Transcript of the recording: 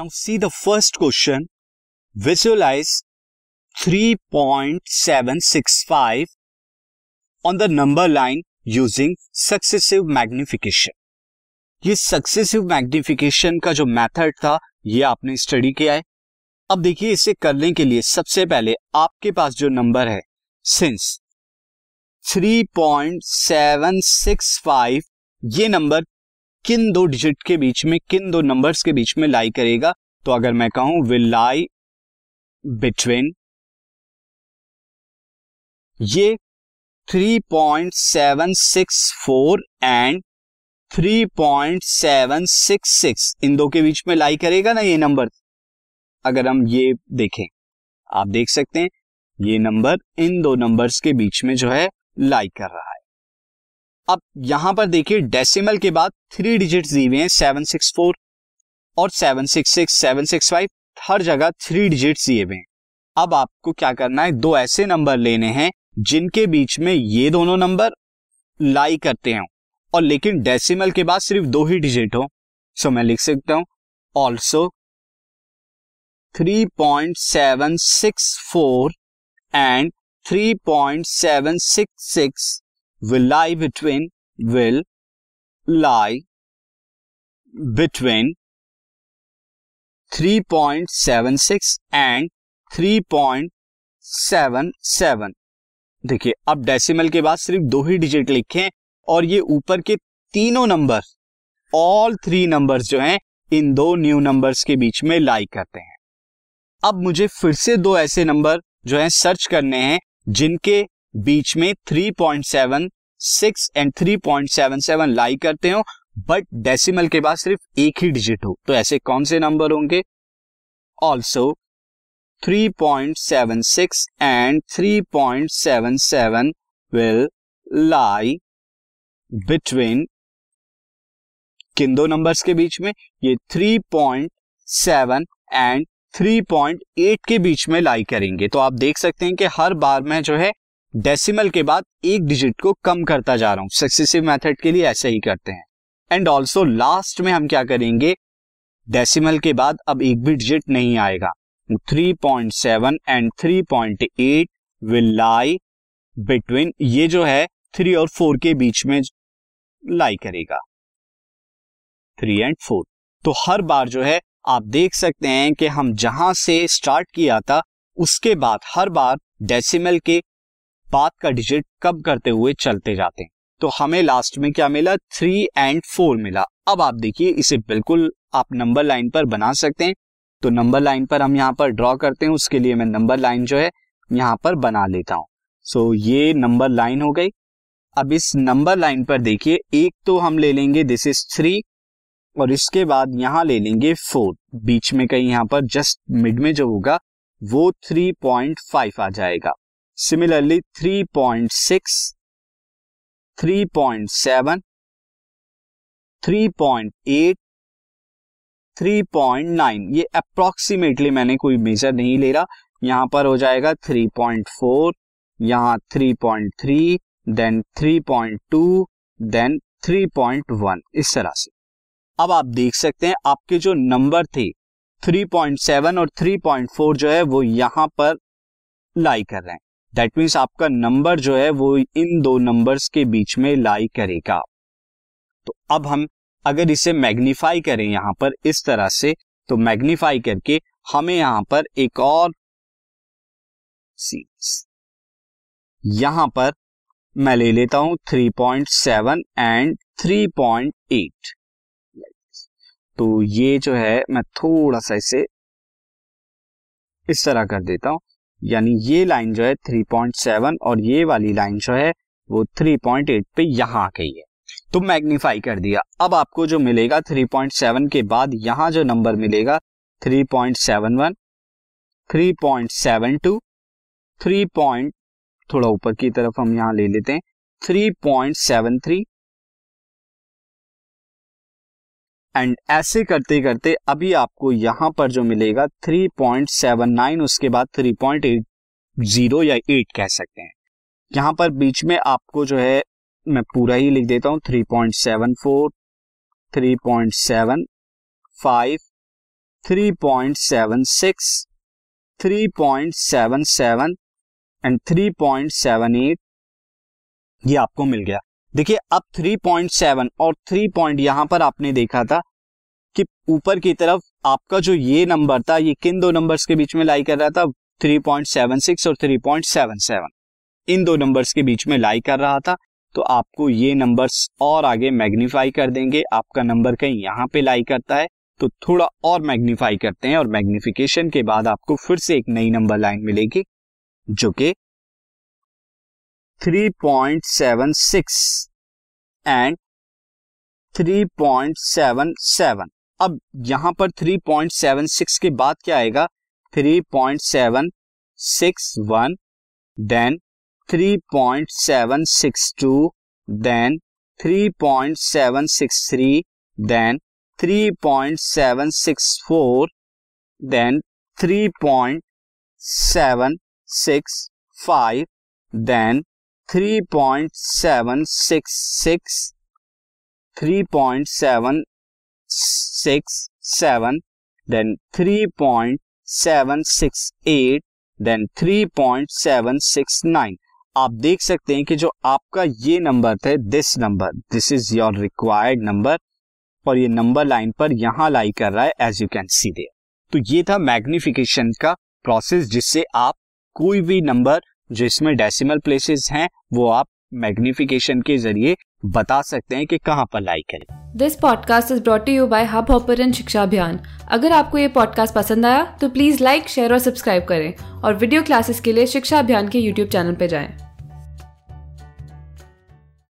Now see the first question. Visualize 3.765 on the number line using successive magnification. ये successive magnification का जो method था ये आपने स्टडी किया है. अब देखिए इसे करने के लिए सबसे पहले आपके पास जो नंबर है सिंस 3.765 ये नंबर किन दो डिजिट के बीच में किन दो नंबर्स के बीच में लाई करेगा. तो अगर मैं कहूं विल लाई बिटवीन ये 3.764 एंड 3.766 इन दो के बीच में लाई करेगा ना ये नंबर. अगर हम ये देखें आप देख सकते हैं ये नंबर इन दो नंबर्स के बीच में जो है लाई कर रहा है. अब यहां पर देखिए डेसिमल के बाद थ्री डिजिट्स दिए हुए हैं 764 और 766 765 हर जगह थ्री डिजिट्स दिए हुए हैं. अब आपको क्या करना है दो ऐसे नंबर लेने हैं जिनके बीच में ये दोनों नंबर लाई करते हैं और लेकिन डेसिमल के बाद सिर्फ दो ही डिजिट हो. सो मैं लिख सकता हूं also 3.764 and 3.766 will lie between will lie between 3.76 and 3.77. देखिए अब डेसिमल के बाद सिर्फ दो ही डिजिट लिखें और ये ऊपर के तीनों नंबर ऑल थ्री नंबर्स जो हैं इन दो न्यू नंबर्स के बीच में लाई करते हैं. अब मुझे फिर से दो ऐसे नंबर जो हैं सर्च करने हैं जिनके बीच में 3.76 एंड 3.77 लाई करते हो बट डेसिमल के बाद सिर्फ एक ही डिजिट हो. तो ऐसे कौन से नंबर होंगे also 3.76 and 3.77 will lie between किन दो नंबर्स के बीच में ये 3.7 एंड 3.8 के बीच में लाई करेंगे. तो आप देख सकते हैं कि हर बार मैं जो है डेसिमल के बाद एक डिजिट को कम करता जा रहा हूं. सक्सेसिव मेथड के लिए ऐसे ही करते हैं. एंड ऑल्सो लास्ट में हम क्या करेंगे डेसिमल के बाद अब एक भी डिजिट नहीं आएगा. 3.7 एंड 3.8 will lie between ये जो है 3 और 4 के बीच में लाई करेगा 3 एंड 4. तो हर बार जो है आप देख सकते हैं कि हम जहां से स्टार्ट किया था उसके बाद हर बार डेसिमल के बाद का डिजिट कम करते हुए चलते जाते हैं. तो हमें लास्ट में क्या मिला 3 एंड 4 मिला. अब आप देखिए इसे बिल्कुल आप नंबर लाइन पर बना सकते हैं. तो नंबर लाइन पर हम यहाँ पर ड्रॉ करते हैं उसके लिए मैं नंबर लाइन जो है यहाँ पर बना लेता हूँ. सो ये नंबर लाइन हो गई. अब इस नंबर लाइन पर देखिए एक तो हम ले लेंगे दिस इज 3 और इसके बाद यहाँ ले लेंगे 4 बीच में कहीं यहाँ पर जस्ट मिड में जो होगा वो 3.5 आ जाएगा. सिमिलरली 3.6 3.7 3.8 3.9 ये अप्रोक्सीमेटली मैंने कोई मेजर नहीं ले रहा. यहाँ पर हो जाएगा 3.4 यहाँ 3.3 देन 3.2 देन 3.1 इस तरह से. अब आप देख सकते हैं आपके जो नंबर थे 3.7 और 3.4 जो है वो यहाँ पर लाई कर रहे हैं. दैट मीन्स आपका नंबर जो है वो इन दो नंबर्स के बीच में लाई करेगा. तो अब हम अगर इसे मैग्नीफाई करें यहाँ पर इस तरह से तो मैग्नीफाई करके हमें यहाँ पर एक और सीरीज यहाँ पर मैं ले लेता हूं 3.7 एंड 3.8. तो ये जो है मैं थोड़ा सा इसे इस तरह कर देता हूं यानी ये लाइन जो है 3.7 और ये वाली लाइन जो है वो 3.8 पे यहाँ आ गई है. तो मैग्नीफाई कर दिया. अब आपको जो मिलेगा 3.7 के बाद यहां जो नंबर मिलेगा 3.71 3.72 थोड़ा ऊपर की तरफ हम यहां ले लेते हैं 3.73 एंड ऐसे करते करते अभी आपको यहां पर जो मिलेगा 3.79 उसके बाद 3.80 या 8 कह सकते हैं. यहां पर बीच में आपको जो है मैं पूरा ही लिख देता हूं 3.74 3.75 3.76, 3.77 एंड 3.78 ये आपको मिल गया। देखिए अब 3.7 और 3 पॉइंट यहां पर आपने देखा था कि ऊपर की तरफ आपका जो ये नंबर था ये किन दो नंबर्स के बीच में लाई कर रहा था, 3.76 और 3.77 इन दो नंबर्स के बीच में लाई कर रहा था। तो आपको ये नंबर्स और आगे मैग्नीफाई कर देंगे। आपका नंबर कहीं यहाँ पे लाई करता है तो थोड़ा और मैग्नीफाई करते हैं और मैग्नीफिकेशन के बाद आपको फिर से एक नई नंबर लाइन मिलेगी जो कि 3.76 एंड 3.77। अब यहां पर 3.76 के बाद क्या आएगा, 3.761 then 3.762 then 3.763 then 3.764 then 3.765 then 3.766 3.767 then 3.768 then 3.769। आप देख सकते हैं कि जो आपका ये नंबर थे, this number, this is your required number, और ये नंबर लाइन पर यहां लाई कर रहा है as you can see there. तो ये था मैग्निफिकेशन का प्रोसेस जिससे आप कोई भी नंबर जिसमें डेसिमल प्लेसेस हैं वो आप मैग्निफिकेशन के जरिए बता सकते हैं कि कहाँ पर लाई करें। This podcast is brought to you by Hub Hopper and Shiksha Abhiyan. अगर आपको ये पॉडकास्ट पसंद आया तो प्लीज लाइक, शेयर और सब्सक्राइब करें और वीडियो क्लासेस के लिए शिक्षा अभियान के यूट्यूब चैनल पे जाएं।